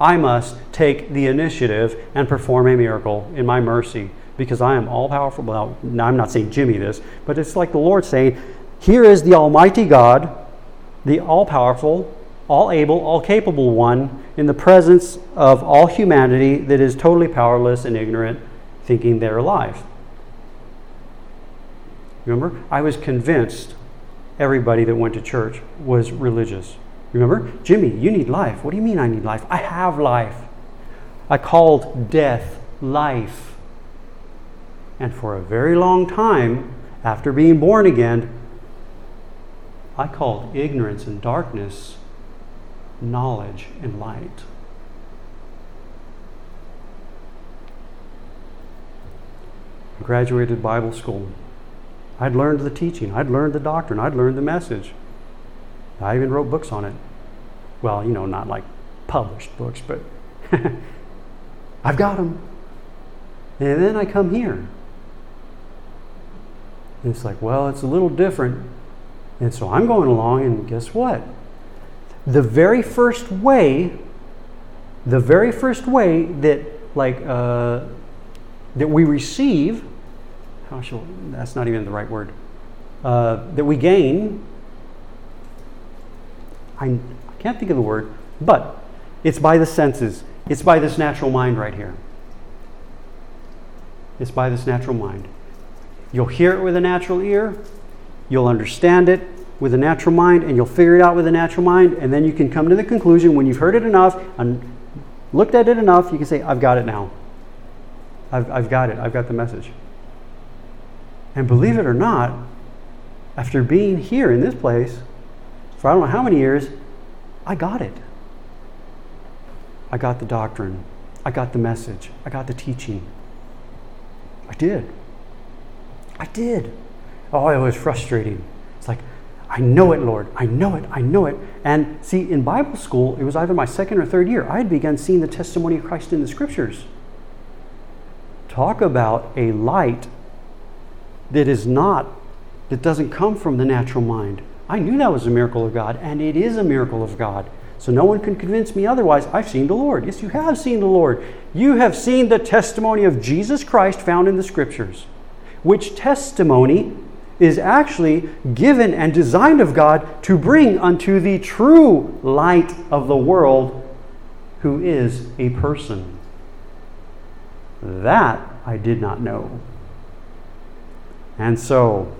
I must take the initiative and perform a miracle in my mercy. because I am all-powerful. Well, I'm not saying Jimmy this, but it's like the Lord saying, here is the Almighty God, the all-powerful, all-able, all-capable one, in the presence of all humanity that is totally powerless and ignorant, thinking they're alive. Remember, I was convinced everybody that went to church was religious. Remember, Jimmy, you need life. What do you mean I need life? I have life. I called death life. And for a very long time, after being born again, I called ignorance and darkness knowledge and light. I graduated Bible school. I'd learned the teaching. I'd learned the doctrine. I'd learned the message. I even wrote books on it. Well, you know, not like published books, but I've got them. And then I come here. And it's like, well, it's a little different. And so I'm going along, and guess what? The very first way, the very first way that, like, uh, that we receive, how shall, that's not even the right word, uh, that we gain, I can't think of the word, but it's by the senses. It's by this natural mind right here. It's by this natural mind. You'll hear it with a natural ear. You'll understand it with a natural mind, and you'll figure it out with a natural mind, and then you can come to the conclusion when you've heard it enough and looked at it enough, you can say, I've got it now. I've, I've got it. I've got the message. And believe it or not, after being here in this place for I don't know how many years, I got it. I got the doctrine. I got the message. I got the teaching. I did. I did. Oh, it was frustrating. It's like, I know it, Lord. I know it. I know it. And see, in Bible school, it was either my second or third year, I had begun seeing the testimony of Christ in the Scriptures. Talk about a light that is not, that doesn't come from the natural mind. I knew that was a miracle of God, and it is a miracle of God. So no one can convince me otherwise. I've seen the Lord. Yes, you have seen the Lord. You have seen the testimony of Jesus Christ found in the Scriptures, which testimony is actually given and designed of God to bring unto the true light of the world, who is a person. That I did not know. And so,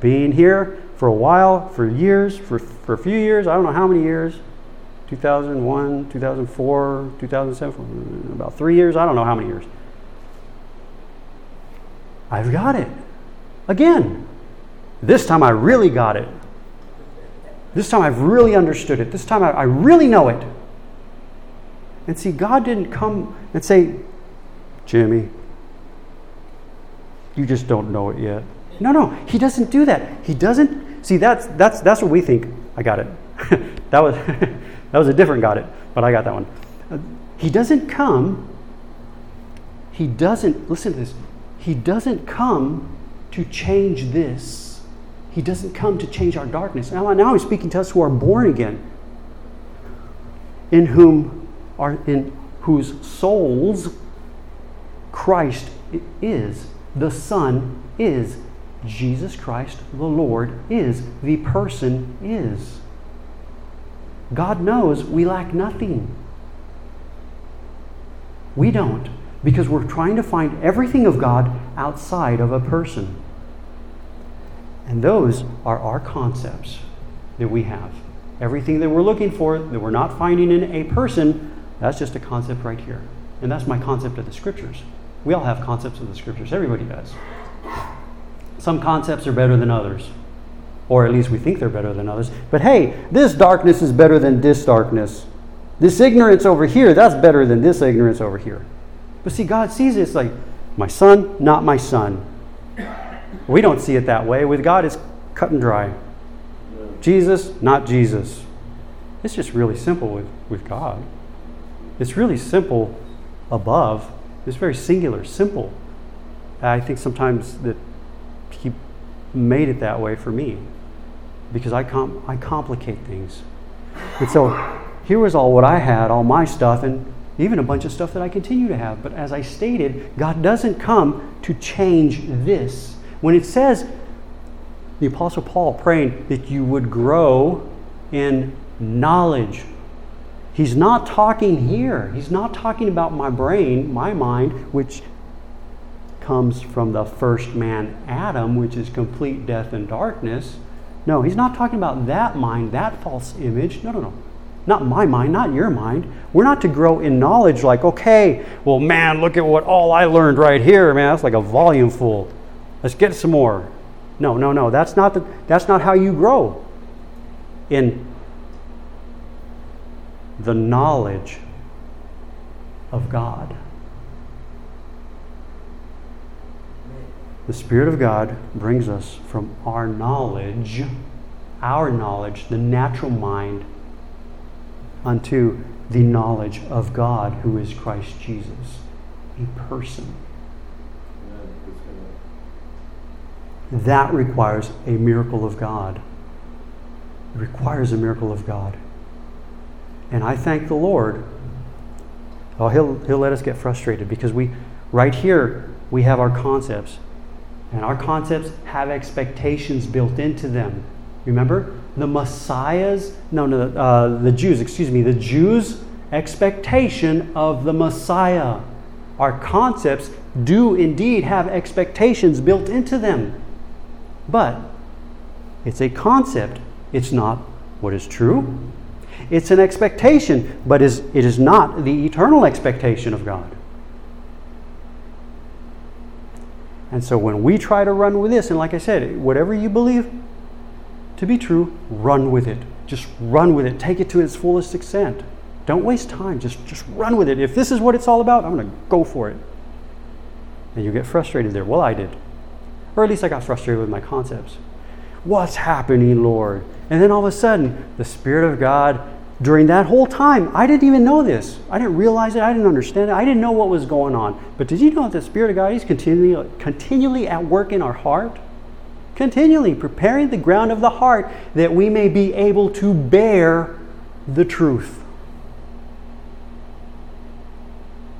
being here for a while, for years, for, for a few years, I don't know how many years, two thousand one, two thousand four, two thousand seven, about three years, I don't know how many years. I've got it. Again. This time I really got it. This time I've really understood it. This time I, I really know it. And see, God didn't come and say, Jimmy, you just don't know it yet. No, no, he doesn't do that. He doesn't. See, that's that's that's what we think. I got it. that was that was a different got it, but I got that one. Uh, he doesn't come. He doesn't, listen to this. He doesn't come to change this. He doesn't come to change our darkness. Now, now he's speaking to us who are born again, in whom are in whose souls Christ is, the Son is, Jesus Christ the Lord is, the person is. God knows we lack nothing. We don't, because we're trying to find everything of God outside of a person. And those are our concepts that we have. Everything that we're looking for that we're not finding in a person, that's just a concept right here. And that's my concept of the Scriptures. We all have concepts of the Scriptures. Everybody does. Some concepts are better than others. Or at least we think they're better than others. But hey, this darkness is better than this darkness. This ignorance over here, that's better than this ignorance over here. But see, God sees it. It's like, my son, not my son. We don't see it that way. With God, it's cut and dry. Jesus, not Jesus. It's just really simple with, with God. It's really simple above. It's very singular, simple. I think sometimes that he made it that way for me because I com- I complicate things. And so here was all what I had, all my stuff, and even a bunch of stuff that I continue to have. But as I stated, God doesn't come to change this. When it says, the Apostle Paul praying that you would grow in knowledge, he's not talking here. He's not talking about my brain, my mind, which comes from the first man, Adam, which is complete death and darkness. No, he's not talking about that mind, that false image. No, no, no. Not my mind, not your mind. We're not to grow in knowledge like, okay, well, man, look at what all I learned right here, man. That's like a volume full. Let's get some more. No, no, no. That's not the, that's not how you grow in the knowledge of God. The Spirit of God brings us from our knowledge, our knowledge, the natural mind, unto the knowledge of God, who is Christ Jesus, a person. That requires a miracle of God. It requires a miracle of God. And I thank the Lord. Oh, he'll, he'll let us get frustrated, because we, right here, we have our concepts. And our concepts have expectations built into them. Remember? The Messiah's, no, no, uh, the Jews, excuse me, the Jews' expectation of the Messiah. Our concepts do indeed have expectations built into them. But it's a concept. It's not what is true. It's an expectation, but is it is not the eternal expectation of God. And so when we try to run with this, and like I said, whatever you believe to be true, run with it. Just run with it. Take it to its fullest extent. Don't waste time. Just, just run with it. If this is what it's all about, I'm going to go for it. And you get frustrated there. Well, I did. Or at least I got frustrated with my concepts. What's happening, Lord? And then all of a sudden, the Spirit of God, during that whole time, I didn't even know this. I didn't realize it. I didn't understand it. I didn't know what was going on. But did you know that the Spirit of God is continually, continually at work in our heart? Continually preparing the ground of the heart that we may be able to bear the truth.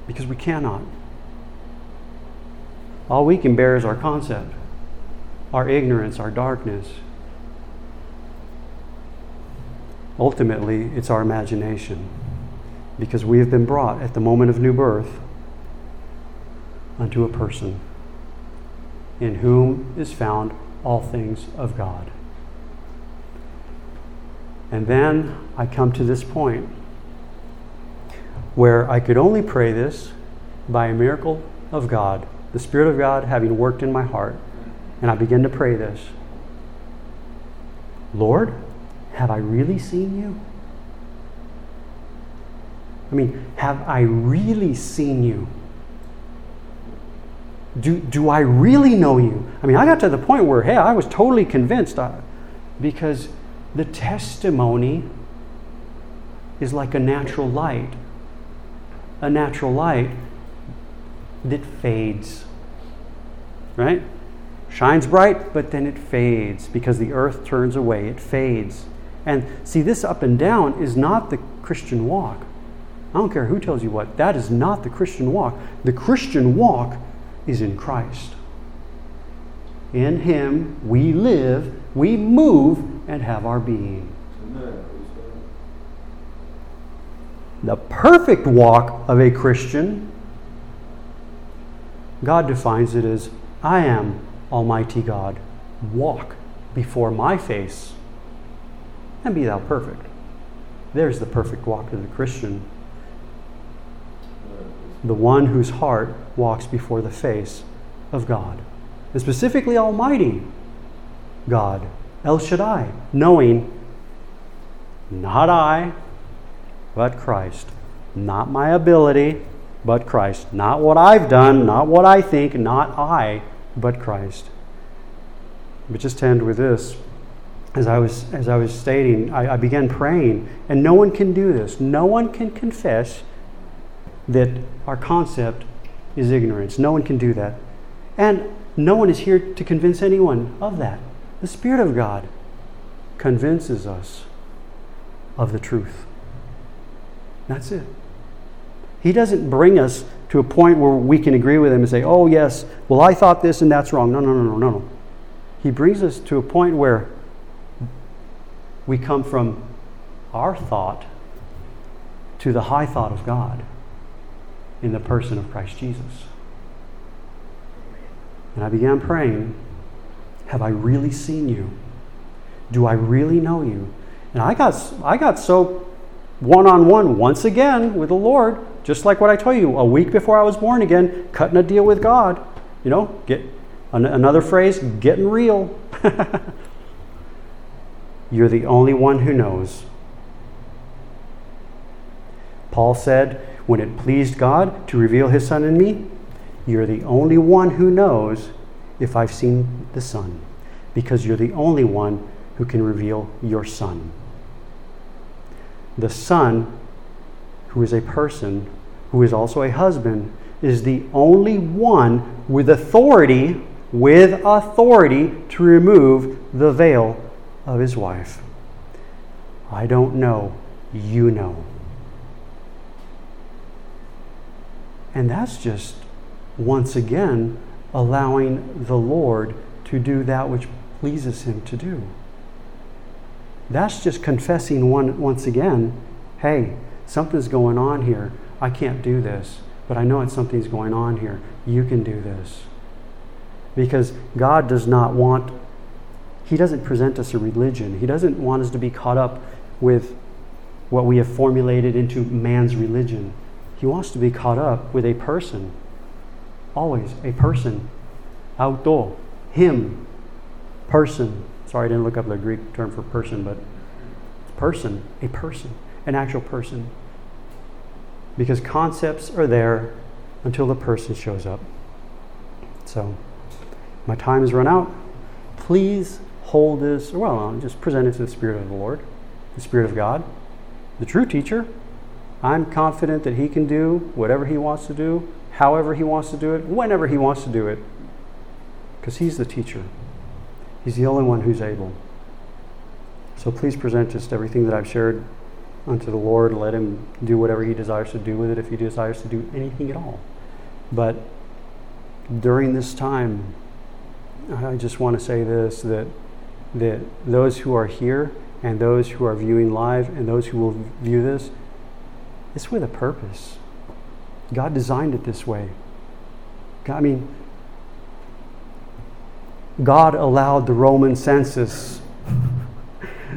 Because we cannot. All we can bear is our concept, our ignorance, our darkness. Ultimately, it's our imagination, because we have been brought at the moment of new birth unto a person in whom is found all things of God. And then I come to this point where I could only pray this by a miracle of God, the Spirit of God having worked in my heart, and I begin to pray this. Lord, have I really seen you? I mean, have I really seen you? Do do I really know you? I mean, I got to the point where, hey, I was totally convinced, I, because the testimony is like a natural light. A natural light that fades. Right? Shines bright, but then it fades because the earth turns away. It fades. And see, this up and down is not the Christian walk. I don't care who tells you what. That is not the Christian walk. The Christian walk is in Christ. In Him we live, we move, and have our being. The perfect walk of a Christian, God defines it as, I am Almighty God. Walk before my face and be thou perfect. There's the perfect walk of the Christian. The one whose heart walks before the face of God. And specifically Almighty God, El Shaddai, knowing not I, but Christ. Not my ability, but Christ. Not what I've done, not what I think, not I, but Christ. But just end with this. As I was as I was stating, I, I began praying, and no one can do this. No one can confess that our concept is ignorance. No one can do that. And no one is here to convince anyone of that. The Spirit of God convinces us of the truth. That's it. He doesn't bring us to a point where we can agree with him and say, oh yes, well I thought this and that's wrong. No, no, no, no, no, no. He brings us to a point where we come from our thought to the high thought of God in the person of Christ Jesus. And I began praying, have I really seen you? Do I really know you? And I got I got so one-on-one once again with the Lord, just like what I told you, a week before I was born again, cutting a deal with God. You know, get an, another phrase, getting real. You're the only one who knows. Paul said, when it pleased God to reveal his Son in me, you're the only one who knows if I've seen the Son, because you're the only one who can reveal your Son. The Son, who is a person, who is also a husband, is the only one with authority, with authority to remove the veil of his wife. I don't know, you know. And that's just, once again, allowing the Lord to do that which pleases him to do. That's just confessing one once again, hey, something's going on here. I can't do this, but I know it's something's going on here. You can do this. Because God does not want, he doesn't present us a religion. He doesn't want us to be caught up with what we have formulated into man's religion. He wants to be caught up with a person. Always a person. Auto. Him. Person. Sorry, I didn't look up the Greek term for person, but person. A person. An actual person. Because concepts are there until the person shows up. So, my time has run out. Please hold this, well, I'll just present it to the Spirit of the Lord, the Spirit of God, the true teacher. I'm confident that he can do whatever he wants to do, however he wants to do it, whenever he wants to do it. Because he's the teacher. He's the only one who's able. So please present just everything that I've shared unto the Lord. Let him do whatever he desires to do with it, if he desires to do anything at all. But during this time, I just want to say this, that, that those who are here and those who are viewing live and those who will view this, it's with a purpose. God designed it this way. God, I mean, God allowed the Roman census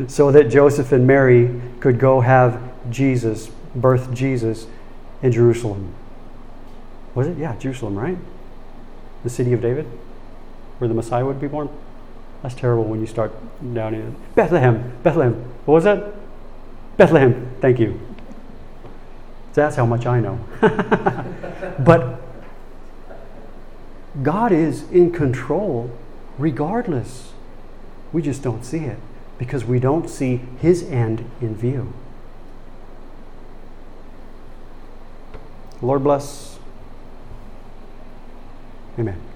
so that Joseph and Mary could go have Jesus, birth Jesus in Jerusalem. Was it? Yeah, Jerusalem, right? The city of David, where the Messiah would be born. That's terrible when you start down in Bethlehem. Bethlehem. What was that? Bethlehem. Thank you. That's how much I know. But God is in control regardless. We just don't see it because we don't see his end in view. Lord bless. Amen.